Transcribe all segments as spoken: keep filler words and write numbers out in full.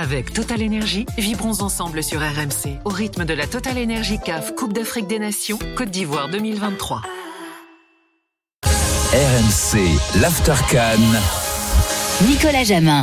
Avec TotalEnergies, vibrons ensemble sur R M C au rythme de la TotalEnergies C A F Coupe d'Afrique des Nations Côte d'Ivoire deux mille vingt-trois. R M C, l'After C A N. Nicolas Jamain.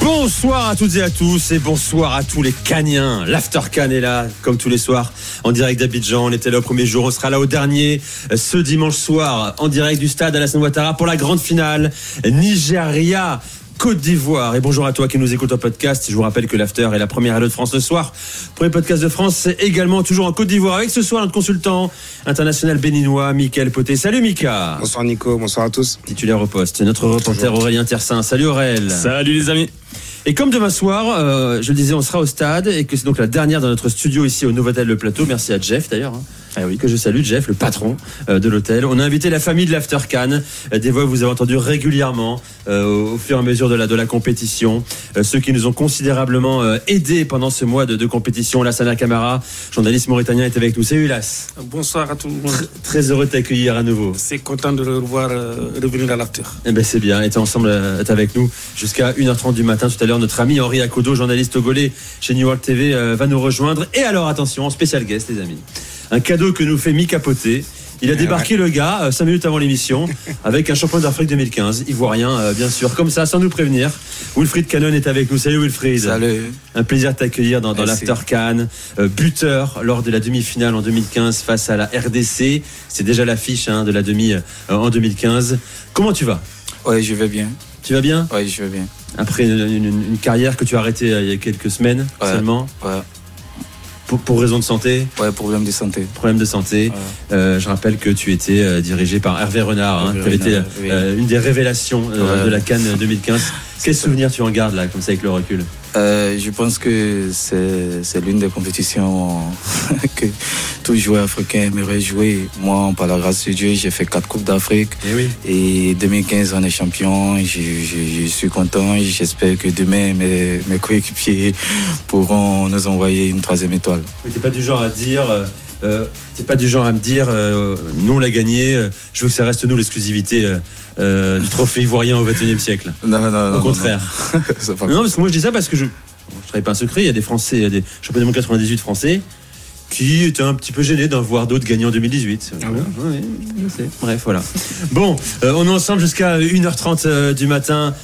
Bonsoir à toutes et à tous et bonsoir à tous les Caniens. L'After C A N est là, comme tous les soirs, en direct d'Abidjan. On était là au premier jour, on sera là au dernier, ce dimanche soir, en direct du stade Alassane Ouattara pour la grande finale Nigeria Côte d'Ivoire. Et bonjour à toi qui nous écoute en podcast. Je vous rappelle que l'After est la première radio de France ce soir. Premier podcast de France, c'est également toujours en Côte d'Ivoire. Avec ce soir notre consultant international béninois, Mickaël Poté. Salut Mika. Bonsoir Nico, bonsoir à tous. Titulaire au poste, notre reporter Aurélien Tercein. Salut Aurel. Salut les amis. Et comme demain soir, euh, je le disais, on sera au stade et que c'est donc la dernière dans notre studio ici au Novotel Le Plateau. Merci à Jeff d'ailleurs, hein. Ah oui, que je salue, Jeff, le patron euh, de l'hôtel. On a invité la famille de l'After C A N, euh, des voix que vous avez entendues régulièrement euh, au fur et à mesure de la, de la compétition. Euh, ceux qui nous ont considérablement euh, aidés pendant ce mois de, de compétition. Lassana Kamara, journaliste mauritanien, est avec nous. C'est Silas. Bonsoir à tout le monde. Très, très heureux de t'accueillir à nouveau. C'est content de le revoir euh, revenir à l'After. Eh bien c'est bien, t'es ensemble, euh, t'es avec nous jusqu'à une heure trente du matin tout à l'heure. Notre ami Henri Akodo, journaliste togolais chez New World T V, euh, va nous rejoindre. Et alors, attention, spécial guest, les amis. Un cadeau que nous fait Mickaël Poté. Il a débarqué ouais. le gars euh, cinq minutes avant l'émission avec un champion d'Afrique deux mille quinze, ivoirien, euh, bien sûr, comme ça, sans nous prévenir. Wilfried Cannon est avec nous. Salut Wilfried. Salut. Un plaisir de t'accueillir dans, dans l'After C A N. Euh, buteur lors de la demi-finale en deux mille quinze face à la R D C. C'est déjà l'affiche hein, de la demi euh, en deux mille quinze. Comment tu vas ? Oui, je vais bien. Tu vas bien ? Oui, je vais bien. Après une, une, une carrière que tu as arrêtée il y a quelques semaines ouais, seulement. Ouais. Pour, pour raison de santé. Ouais, problème de santé. Problème de santé. Ouais. Euh, je rappelle que tu étais euh, dirigé par Hervé Renard. Hein, tu avais été euh, une des révélations euh, ouais. de la C A N deux mille quinze. Quel souvenir tu en gardes là, comme ça, avec le recul ? euh, Je pense que c'est, c'est l'une des compétitions que tout joueur africain aimerait jouer. Moi, par la grâce de Dieu, j'ai fait quatre Coupes d'Afrique. Et oui. Et deux mille quinze, on est champion. Je, je, je suis content. J'espère que demain, mes, mes coéquipiers pourront nous envoyer une troisième étoile. Mais t'es pas du genre à dire. Euh, t'es pas du genre à me dire euh, nous on l'a gagné, euh, je veux que ça reste nous l'exclusivité euh, euh, du trophée ivoirien au vingt et unième siècle. Non, non, non. Au non, contraire. Non, non. Pas... non, parce que moi je dis ça parce que je. Je travaille pas un secret, il y a des Français, il y a des champions du monde quatre-vingt-dix-huit français qui étaient un petit peu gênés d'en voir d'autres gagner en deux mille dix-huit. Ah voilà. Bon ouais, je sais. Bref, voilà. Bon, euh, on est ensemble jusqu'à une heure trente euh, du matin.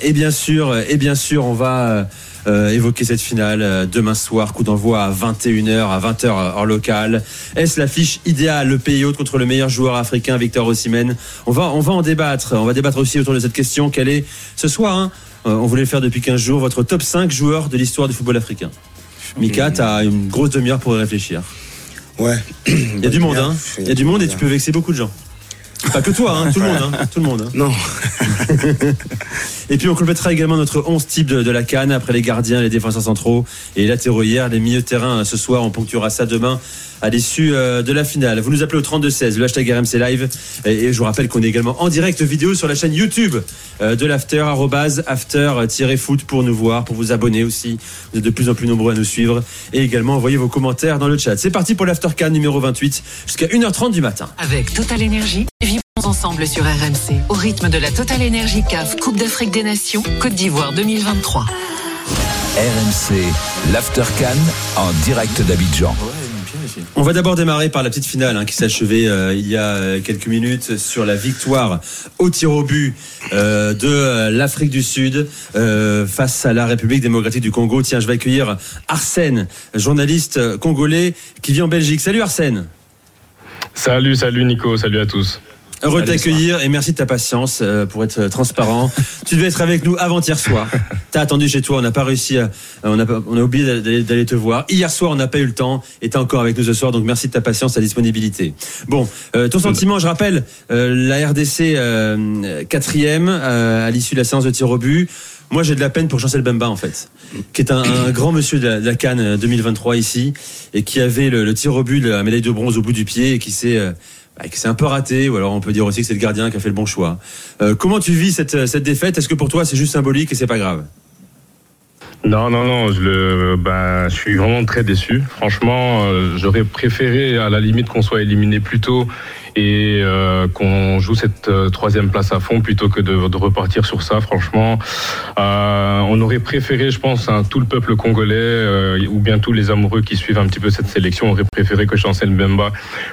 Et bien sûr, et bien sûr, on va. Euh, Euh, évoquer cette finale euh, demain soir, coup d'envoi à vingt et une heures, à vingt heures heure locale. Est-ce l'affiche idéale, le pays hôte contre le meilleur joueur africain, Victor Osimhen ? On va, on va en débattre. On va débattre aussi autour de cette question. Quelle est ce soir hein, euh, on voulait le faire depuis quinze jours, votre top cinq joueurs de l'histoire du football africain. Mika, t'as une grosse demi-heure pour y réfléchir. Ouais. Il y a du monde, hein. Il y a du monde et tu peux vexer beaucoup de gens. Pas que toi, hein, tout le monde. Hein, tout le monde hein. Non. Et puis on complétera également notre onze type de, de la C A N après les gardiens, les défenseurs centraux et les latéraux hier, les milieux de terrain ce soir. On ponctuera ça demain à l'issue de la finale. Vous nous appelez au trente-deux seize, le hashtag R M C Live. Et je vous rappelle qu'on est également en direct vidéo sur la chaîne YouTube de l'After, arrobase after-foot pour nous voir, pour vous abonner aussi. Vous êtes de plus en plus nombreux à nous suivre. Et également, envoyez vos commentaires dans le chat. C'est parti pour l'After C A N numéro vingt-huit jusqu'à une heure trente du matin. Avec TotalEnergies, vibrons ensemble sur R M C au rythme de la TotalEnergies C A F Coupe d'Afrique des Nations Côte d'Ivoire deux mille vingt-trois. R M C, l'After C A N en direct d'Abidjan. On va d'abord démarrer par la petite finale hein, qui s'est achevée euh, il y a quelques minutes sur la victoire au tir au but euh, de euh, l'Afrique du Sud euh, face à la République démocratique du Congo. Tiens, je vais accueillir Arsène, journaliste congolais qui vit en Belgique. Salut Arsène. Salut, salut Nico, salut à tous. Heureux de t'accueillir et merci de ta patience euh, pour être transparent. Tu devais être avec nous avant-hier soir. T'as attendu chez toi, on n'a pas réussi, à, on, a, on a oublié d'aller, d'aller te voir. Hier soir, on n'a pas eu le temps et t'es encore avec nous ce soir, donc merci de ta patience, ta disponibilité. Bon, euh, ton sentiment, je rappelle, euh, la R D C euh, quatrième euh, à l'issue de la séance de tir au but. Moi, j'ai de la peine pour Chancel Mbemba, en fait, qui est un, un grand monsieur de la, de la C A N deux mille vingt-trois ici et qui avait le, le tir au but, la médaille de bronze au bout du pied et qui s'est... Euh, Bah, que c'est un peu raté, ou alors on peut dire aussi que c'est le gardien qui a fait le bon choix. Euh, comment tu vis cette, cette défaite ? Est-ce que pour toi c'est juste symbolique et c'est pas grave ? Non, non, non, je, le, ben, je suis vraiment très déçu. Franchement, euh, j'aurais préféré à la limite qu'on soit éliminé plus tôt et euh, qu'on joue cette euh, troisième place à fond plutôt que de, de repartir sur ça. Franchement, euh, on aurait préféré, je pense, hein, tout le peuple congolais euh, ou bien tous les amoureux qui suivent un petit peu cette sélection auraient préféré que Chancel Mbemba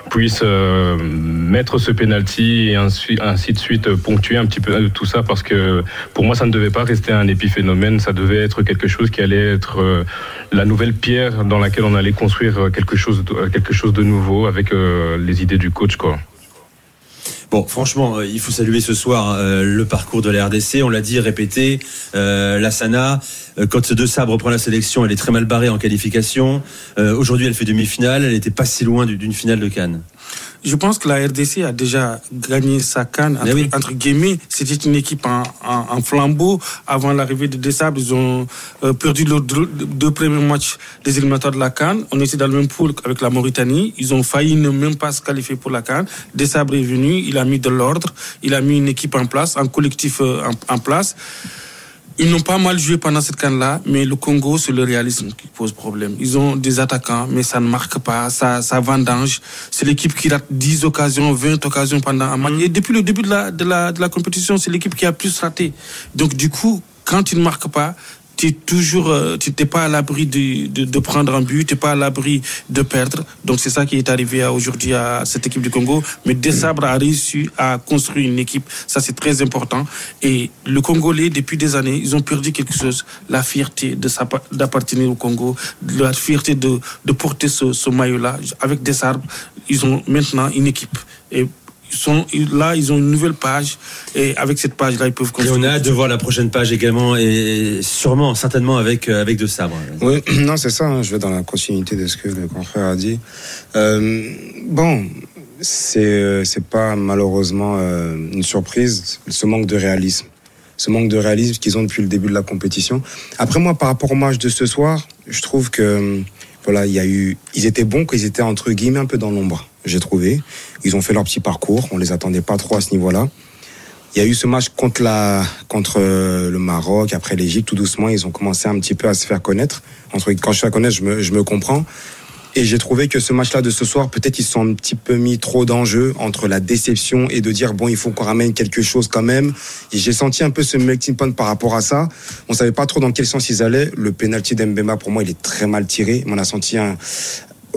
puisse euh, mettre ce penalty et ainsi, ainsi de suite ponctuer un petit peu tout ça, parce que pour moi ça ne devait pas rester un épiphénomène, ça devait être quelque chose qui allait être euh, la nouvelle pierre dans laquelle on allait construire quelque chose de, quelque chose de nouveau avec euh, les idées du coach, quoi. Bon, franchement, euh, il faut saluer ce soir euh, le parcours de la R D C. On l'a dit, répété, euh, Lassana, euh, quand Desabre prend la sélection, elle est très mal barrée en qualification. Euh, aujourd'hui, elle fait demi-finale. Elle n'était pas si loin d'une finale de CAN. Je pense que la R D C a déjà gagné sa CAN, entre, oui. entre guillemets. C'était une équipe en, en, en flambeau. Avant l'arrivée de Desabre, ils ont euh, perdu leurs deux premiers matchs des éliminatoires de la CAN. On était dans le même pool avec la Mauritanie. Ils ont failli ne même pas se qualifier pour la CAN. Desabre est venu, il a mis de l'ordre, il a mis une équipe en place, un collectif euh, en, en place. Ils n'ont pas mal joué pendant cette CAN-là, mais le Congo, c'est le réalisme qui pose problème. Ils ont des attaquants, mais ça ne marque pas, ça, ça vendange. C'est l'équipe qui rate dix occasions, vingt occasions pendant un match. Et depuis le début de la, de la, de la compétition, c'est l'équipe qui a plus raté. Donc, du coup, quand ils ne marquent pas, t'es toujours, tu n'es pas à l'abri de, de, de prendre un but, tu n'es pas à l'abri de perdre. Donc, c'est ça qui est arrivé aujourd'hui à cette équipe du Congo. Mais Desabre a réussi à construire une équipe. Ça, c'est très important. Et le Congolais, depuis des années, ils ont perdu quelque chose. La fierté de sa, d'appartenir au Congo, la fierté de, de porter ce, ce maillot-là. Avec Desabre, ils ont maintenant une équipe. Et Sont, là, ils ont une nouvelle page et avec cette page-là, ils peuvent continuer. Et on a hâte de voir la prochaine page également et sûrement, certainement avec, avec Desabre. Oui, non, c'est ça, hein, je vais dans la continuité de ce que le confrère a dit. Euh, bon, c'est, c'est pas malheureusement euh, une surprise, ce manque de réalisme. Ce manque de réalisme qu'ils ont depuis le début de la compétition. Après, moi, par rapport au match de ce soir, je trouve que voilà, il y a eu, ils étaient bons, qu'ils étaient entre guillemets un peu dans l'ombre. J'ai trouvé. Ils ont fait leur petit parcours. On les attendait pas trop à ce niveau-là. Il y a eu ce match contre la, contre le Maroc, après l'Égypte. Tout doucement, ils ont commencé un petit peu à se faire connaître. Entre, quand je fais connaître, je me, je me comprends. Et j'ai trouvé que ce match-là de ce soir, peut-être ils se sont un petit peu mis trop d'enjeux entre la déception et de dire, bon, il faut qu'on ramène quelque chose quand même. Et j'ai senti un peu ce melting pot par rapport à ça. On savait pas trop dans quel sens ils allaient. Le penalty d'Mbemba, pour moi, il est très mal tiré. On a senti un,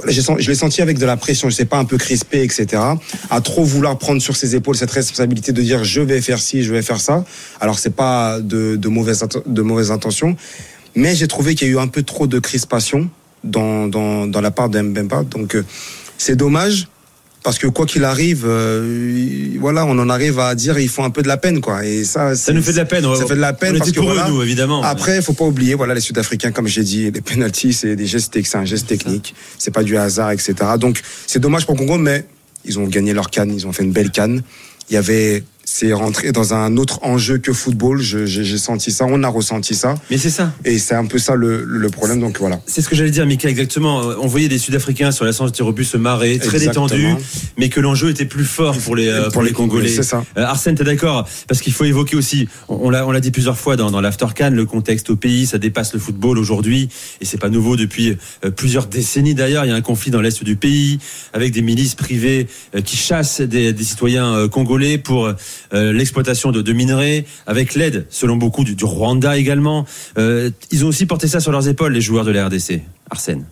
je l'ai senti avec de la pression, je sais pas, un peu crispé, et cetera. À trop vouloir prendre sur ses épaules cette responsabilité de dire je vais faire ci, je vais faire ça. Alors c'est pas de, de mauvaises de mauvaises intentions, mais j'ai trouvé qu'il y a eu un peu trop de crispation dans dans dans la part de Mbemba. Donc euh, c'est dommage parce que quoi qu'il arrive, euh, voilà, on en arrive à dire ils font un peu de la peine, quoi. Et ça, ça nous fait de la peine. Ça fait de la peine parce que voilà, nous, évidemment. Après, faut pas oublier, voilà, les Sud-Africains, comme j'ai dit, les penalties, c'est des gestes, c'est un geste technique, c'est pas du hasard, et cetera. Donc, c'est dommage pour le Congo, mais ils ont gagné leur CAN, ils ont fait une belle CAN. Il y avait, c'est rentré dans un autre enjeu que football. Je, j'ai, j'ai senti ça, on a ressenti ça. Mais c'est ça. Et c'est un peu ça le, le problème. Donc voilà. C'est ce que j'allais dire, Mickaël, exactement. On voyait des Sud-Africains sur la séance de tir au but se marrer, très détendus, mais que l'enjeu était plus fort pour les, pour, pour les, les Congolais. C'est ça. Euh, Arsène, t'es d'accord ? Parce qu'il faut évoquer aussi, on l'a, on l'a dit plusieurs fois dans, dans l'After CAN, le contexte au pays, ça dépasse le football aujourd'hui. Et c'est pas nouveau depuis plusieurs décennies d'ailleurs. Il y a un conflit dans l'Est du pays avec des milices privées qui chassent des, des citoyens congolais pour Euh, l'exploitation de, de minerais, avec l'aide, selon beaucoup, du, du Rwanda également. Euh, ils ont aussi porté ça sur leurs épaules, les joueurs de la R D C. Arsène.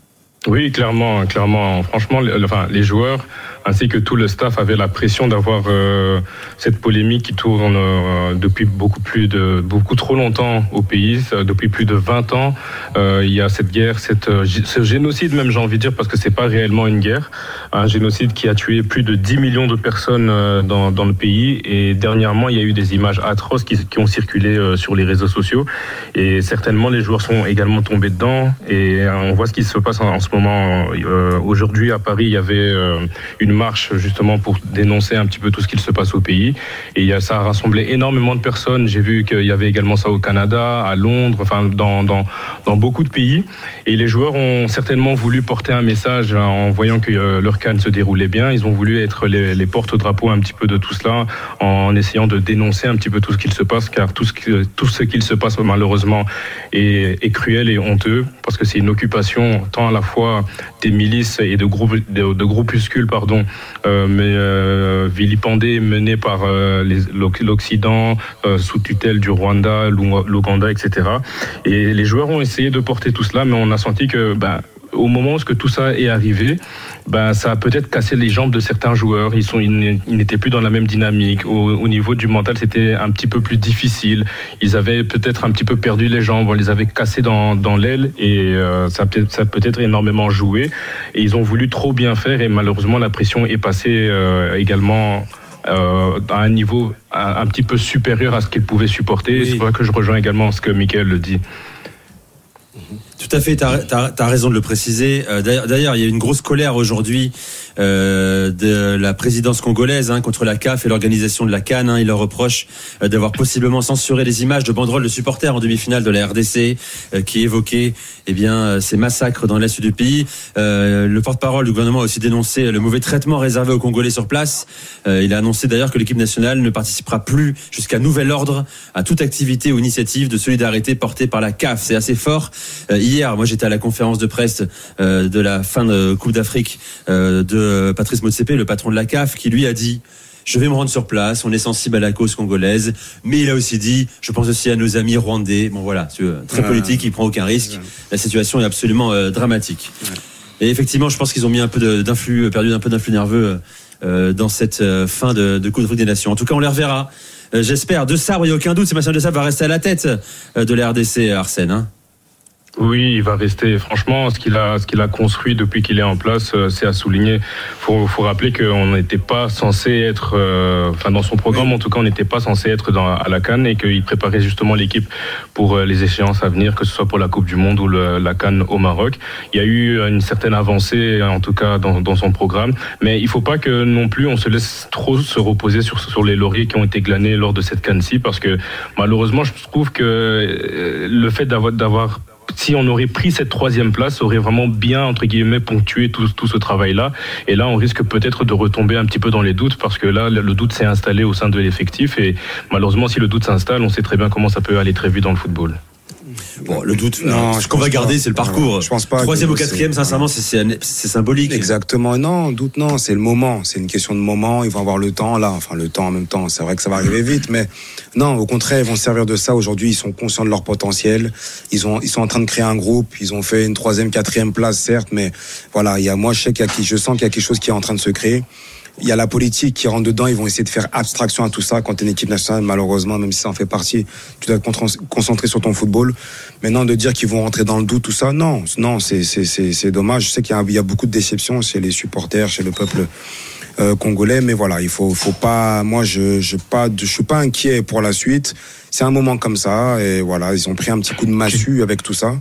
Oui, clairement, clairement. Franchement, les, enfin, les joueurs ainsi que tout le staff avaient la pression d'avoir euh, cette polémique qui tourne euh, depuis beaucoup plus de beaucoup trop longtemps au pays, depuis plus de vingt ans. Euh, il y a cette guerre, cette ce génocide même, j'ai envie de dire, parce que c'est pas réellement une guerre, un génocide qui a tué plus de dix millions de personnes euh, dans dans le pays. Et dernièrement, il y a eu des images atroces qui qui ont circulé euh, sur les réseaux sociaux. Et certainement, les joueurs sont également tombés dedans. Et euh, on voit ce qui se passe en, en ce moment. Euh, aujourd'hui à Paris, il y avait euh, une marche justement pour dénoncer un petit peu tout ce qu'il se passe au pays, et ça a rassemblé énormément de personnes. J'ai vu qu'il y avait également ça au Canada, à Londres, enfin dans, dans, dans beaucoup de pays, et les joueurs ont certainement voulu porter un message en voyant que leur CAN se déroulait bien. Ils ont voulu être les, les porte-drapeaux un petit peu de tout cela, en essayant de dénoncer un petit peu tout ce qu'il se passe, car tout ce, qui, tout ce qu'il se passe malheureusement est, est cruel et honteux, parce que c'est une occupation tant à la fois fois des milices et de, groupe, de, de groupuscules pardon, euh, mais, euh, vilipendés, menés par euh, les, l'Occident, euh, sous tutelle du Rwanda, l'Ouganda, et cetera. Et les joueurs ont essayé de porter tout cela, mais on a senti que... Bah, au moment où ce que tout ça est arrivé, ben ça a peut-être cassé les jambes de certains joueurs. Ils sont, ils n'étaient plus dans la même dynamique. Au, au niveau du mental, c'était un petit peu plus difficile. Ils avaient peut-être un petit peu perdu les jambes. On les avait cassés dans, dans l'aile et euh, ça, ça a peut-être énormément joué. Et ils ont voulu trop bien faire et malheureusement la pression est passée euh, également. Euh, à un niveau un, un petit peu supérieur à ce qu'ils pouvaient supporter. Oui. C'est vrai que je rejoins également ce que Mickaël le dit. Tout à fait, tu as raison de le préciser. Euh, d'ailleurs, d'ailleurs, il y a une grosse colère aujourd'hui euh, de la présidence congolaise hein, contre la C A F et l'organisation de la C A N. Hein, ils leur reprochent euh, d'avoir possiblement censuré les images de banderoles de supporters en demi-finale de la R D C euh, qui évoquaient eh bien, euh, ces massacres dans l'est du pays. Euh, le porte-parole du gouvernement a aussi dénoncé le mauvais traitement réservé aux Congolais sur place. Euh, il a annoncé d'ailleurs que l'équipe nationale ne participera plus jusqu'à nouvel ordre à toute activité ou initiative de solidarité portée par la C A F. C'est assez fort. Euh, Hier, moi j'étais à la conférence de presse euh, de la fin de Coupe d'Afrique euh, de Patrice Motsepe, le patron de la C A F, qui lui a dit « Je vais me rendre sur place, on est sensible à la cause congolaise ». Mais il a aussi dit « Je pense aussi à nos amis rwandais ». Bon voilà, très politique, il prend aucun risque. La situation est absolument euh, dramatique. Et effectivement, je pense qu'ils ont mis un peu de, d'influx, perdu un peu d'influx nerveux euh, dans cette euh, fin de, de Coupe d'Afrique des Nations. En tout cas, on les reverra, euh, j'espère. Desabre, il n'y a aucun doute, Sébastien Desabre va rester à la tête euh, de la R D C, Arsène, hein. Oui, il va rester. Franchement, ce qu'il a, ce qu'il a construit depuis qu'il est en place, c'est à souligner. Faut, faut rappeler qu'on n'était pas censé être, euh, enfin dans son programme, en tout cas, on n'était pas censé être dans, à la C A N et qu'il préparait justement l'équipe pour les échéances à venir, que ce soit pour la Coupe du Monde ou le, la C A N au Maroc. Il y a eu une certaine avancée, en tout cas dans, dans son programme, mais il faut pas que non plus on se laisse trop se reposer sur, sur les lauriers qui ont été glanés lors de cette C A N-ci, parce que malheureusement, je trouve que le fait d'avoir, d'avoir si on aurait pris cette troisième place, ça aurait vraiment bien, entre guillemets, ponctué tout, tout ce travail-là. Et là, on risque peut-être de retomber un petit peu dans les doutes, parce que là, le doute s'est installé au sein de l'effectif. Et malheureusement, si le doute s'installe, on sait très bien comment ça peut aller très vite dans le football. Bon, le doute, non, ce qu'on va garder, pas. C'est le parcours. Je pense pas. Troisième ou quatrième, sincèrement, c'est, c'est, c'est symbolique. Exactement. Non, doute, non, c'est le moment. C'est une question de moment. Ils vont avoir le temps, là. Enfin, le temps en même temps. C'est vrai que ça va arriver vite, mais non, au contraire, ils vont se servir de ça. Aujourd'hui, ils sont conscients de leur potentiel. Ils ont, ils sont en train de créer un groupe. Ils ont fait une troisième, quatrième place, certes, mais voilà. Il y a, moi, je sais qu'il y a qui, je sens qu'il y a quelque chose qui est en train de se créer. Il y a la politique qui rentre dedans, ils vont essayer de faire abstraction à tout ça. Quand t'es une équipe nationale, malheureusement, même si ça en fait partie, tu dois te concentrer sur ton football. Maintenant, de dire qu'ils vont rentrer dans le doute, tout ça, non, non, c'est, c'est, c'est, c'est dommage. Je sais qu'il y a, il y a beaucoup de déceptions chez les supporters, chez le peuple euh, congolais, mais voilà, il faut, faut pas. Moi, je, je pas, je suis pas inquiet pour la suite. C'est un moment comme ça, et voilà, ils ont pris un petit coup de massue avec tout ça.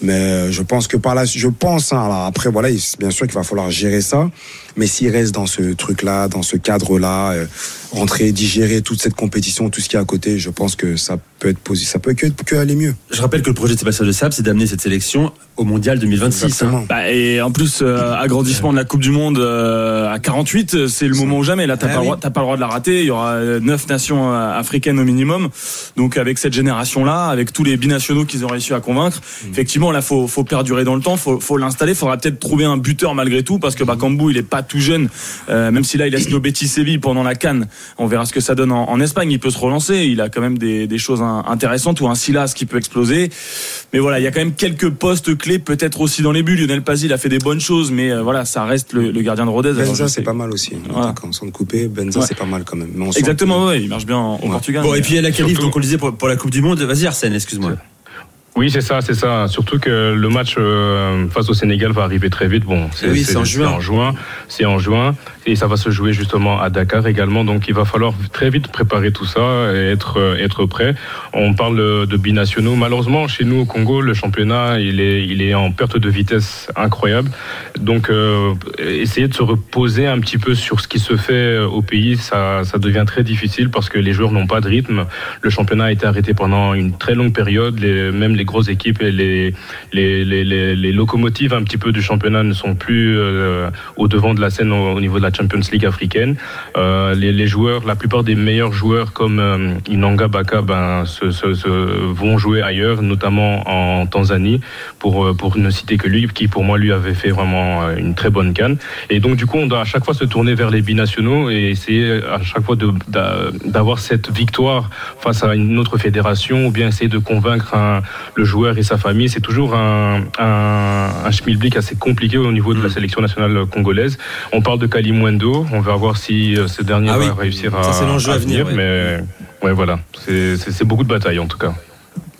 Mais je pense que par là, je pense, hein, alors après, voilà, bien sûr qu'il va falloir gérer ça. Mais s'ils restent dans ce truc-là, dans ce cadre-là, euh, rentrer, digérer toute cette compétition, tout ce qui est à côté, je pense que ça peut être positif, ça peut que, que aller mieux. Je rappelle que le projet de Sébastien Desabre, c'est d'amener cette sélection au Mondial deux mille vingt-six. Hein. Bah, et en plus, euh, agrandissement de la Coupe du Monde euh, à quarante-huit, c'est le moment ou jamais. Là, t'as, ah, pas oui. droit, t'as pas le droit de la rater. Il y aura neuf nations africaines au minimum. Donc, avec cette génération-là, avec tous les binationaux qu'ils ont réussi à convaincre, mmh. effectivement, là, faut, faut perdurer dans le temps, faut, faut l'installer. Faudra peut-être trouver un buteur malgré tout, parce que Bakambu, il est pas tout jeune, euh, même si là il a signé au Betis Séville pendant la C A N, on verra ce que ça donne en, en Espagne. Il peut se relancer, il a quand même des, des choses un, intéressantes, ou un Silas qui peut exploser. Mais voilà, il y a quand même quelques postes clés, peut-être aussi dans les buts. Lionel Pazzi, il a fait des bonnes choses, mais euh, voilà, ça reste le, le gardien de Rodez. Benza, c'est pas mal aussi. Voilà. Quand on sent le couper, Benza, ouais. c'est pas mal quand même. Mais on Exactement, que... ouais, il marche bien en, ouais. au Portugal. Bon, et puis il y a la qualif, donc on le disait pour, pour la Coupe du Monde. Vas-y, Arsène, excuse-moi. Oui, c'est ça, c'est ça. Surtout que le match euh, face au Sénégal va arriver très vite. Bon, c'est, oui, c'est, c'est, en juin. c'est en juin. C'est en juin. Et ça va se jouer justement à Dakar également. Donc il va falloir très vite préparer tout ça et être, être prêt. On parle de binationaux. Malheureusement, chez nous au Congo, le championnat, il est, il est en perte de vitesse incroyable. Donc euh, essayer de se reposer un petit peu sur ce qui se fait au pays, ça, ça devient très difficile parce que les joueurs n'ont pas de rythme. Le championnat a été arrêté pendant une très longue période. Les, même les les grosses équipes et les, les, les, les, les locomotives un petit peu du championnat ne sont plus euh, au devant de la scène au, au niveau de la Champions League africaine. Euh, les, les joueurs, la plupart des meilleurs joueurs comme euh, Inanga Baka ben, se, se, se vont jouer ailleurs, notamment en Tanzanie, pour, pour ne citer que lui, qui pour moi lui avait fait vraiment une très bonne CAN. Et donc du coup on doit à chaque fois se tourner vers les binationaux et essayer à chaque fois de, de, d'avoir cette victoire face à une autre fédération, ou bien essayer de convaincre un, le joueur et sa famille. C'est toujours un, un, un schmilblick assez compliqué au niveau de mmh. la sélection nationale congolaise. On parle de Kalimuendo, on va voir si ce dernier ah va oui. réussir à, ça, c'est l'enjeu à, à venir, venir ouais. mais ouais, voilà, c'est, c'est, c'est beaucoup de batailles en tout cas.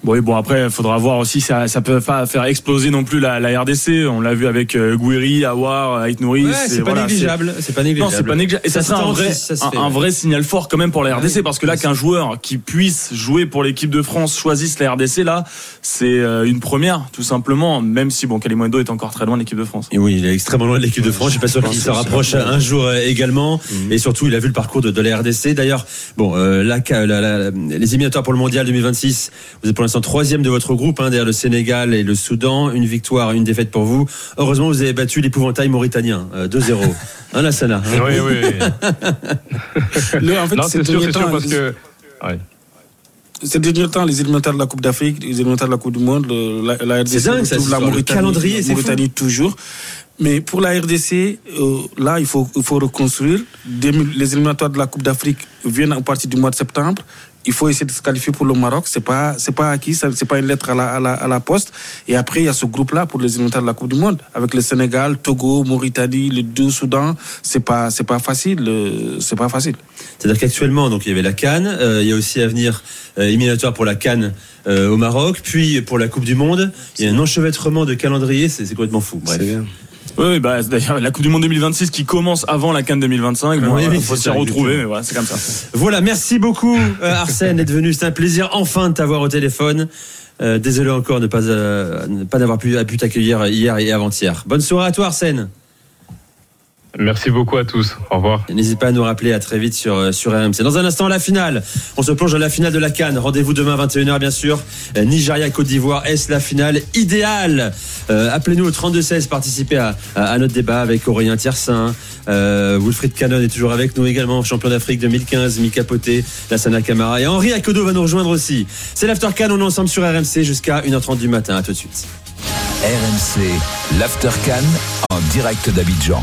Oui, bon, après, il faudra voir aussi, ça ça peut pas faire exploser non plus la, la R D C. On l'a vu avec euh, Gouiri, Awar, Aït-Nouris. Ouais, c'est, voilà, pas négligeable. C'est... c'est pas négligeable. Non, c'est pas négligeable. Et ça, ça serait un vrai, ça se fait, un, un vrai ouais. signal fort quand même pour la R D C, ouais, parce que là, qu'un joueur qui puisse jouer pour l'équipe de France choisisse la R D C, là, c'est euh, une première, tout simplement, même si, bon, Kalimuendo est encore très loin de l'équipe de France. Et oui, il est extrêmement loin de l'équipe de France. Je suis pas sûr qu'il se rapproche un jour euh, également. Mm-hmm. Et surtout, il a vu le parcours de, de la R D C. D'ailleurs, bon, euh, la, la, la, les éliminatoires pour le mondial deux mille vingt-six, vous êtes pour l'instant troisième de votre groupe, hein, derrière le Sénégal et le Soudan. Une victoire, une défaite pour vous. Heureusement, vous avez battu l'épouvantail mauritanien, euh, deux zéro. Hein, Lassana, hein. Oui, oui. Le, en fait, non, c'est, c'est sûr, c'est temps, sûr, parce que... Ouais. Ces derniers temps, les éliminatoires de la Coupe d'Afrique, les éliminatoires de la Coupe du Monde, le, la, la R D C, c'est dingue, ça, la Mauritanie, calendrier, la Mauritanie toujours. Mais pour la R D C, euh, là, il faut, il faut reconstruire. Les éliminatoires de la Coupe d'Afrique viennent à partir du mois de septembre. Il faut essayer de se qualifier pour le Maroc. C'est pas, c'est pas acquis, c'est pas une lettre à la, à la, à la poste. Et après, il y a ce groupe-là pour les éliminatoires de la Coupe du Monde, avec le Sénégal, Togo, Mauritanie, les deux Soudans. C'est pas, c'est pas facile, euh, c'est pas facile. C'est-à-dire qu'actuellement, donc, il y avait la CAN, euh, il y a aussi à venir, euh, éliminatoire pour la CAN, euh, au Maroc, puis pour la Coupe du Monde. Il y a un enchevêtrement de calendrier, c'est, c'est complètement fou. Bref. C'est bien. Oui, bah, d'ailleurs, la Coupe du Monde deux mille vingt-six qui commence avant la CAN deux mille vingt-cinq. Bon, oui, il faut s'y retrouver, mais voilà, c'est comme ça. Voilà, merci beaucoup, euh, Arsène, d'être venu. C'est un plaisir enfin de t'avoir au téléphone. Euh, désolé encore de ne pas, euh, ne pas avoir pu, pu t'accueillir hier et avant-hier. Bonne soirée à toi, Arsène. Merci beaucoup à tous. Au revoir. Et n'hésite pas à nous rappeler, à très vite sur, sur R M C. Dans un instant, la finale. On se plonge dans la finale de la CAN. Rendez-vous demain vingt et une heures, bien sûr. Nigeria, Côte d'Ivoire. Est-ce la finale idéale? Euh, appelez-nous au trente-deux seize. Participez à, à, à notre débat avec Aurélien Tercein. Euh, Wilfried Cannon est toujours avec nous également. Champion d'Afrique deux mille quinze. Mickaël Poté, Lassana Kamara. Et Henri Akodo va nous rejoindre aussi. C'est l'After CAN. On est ensemble sur R M C jusqu'à une heure trente du matin. À tout de suite. R M C, l'After CAN en direct d'Abidjan.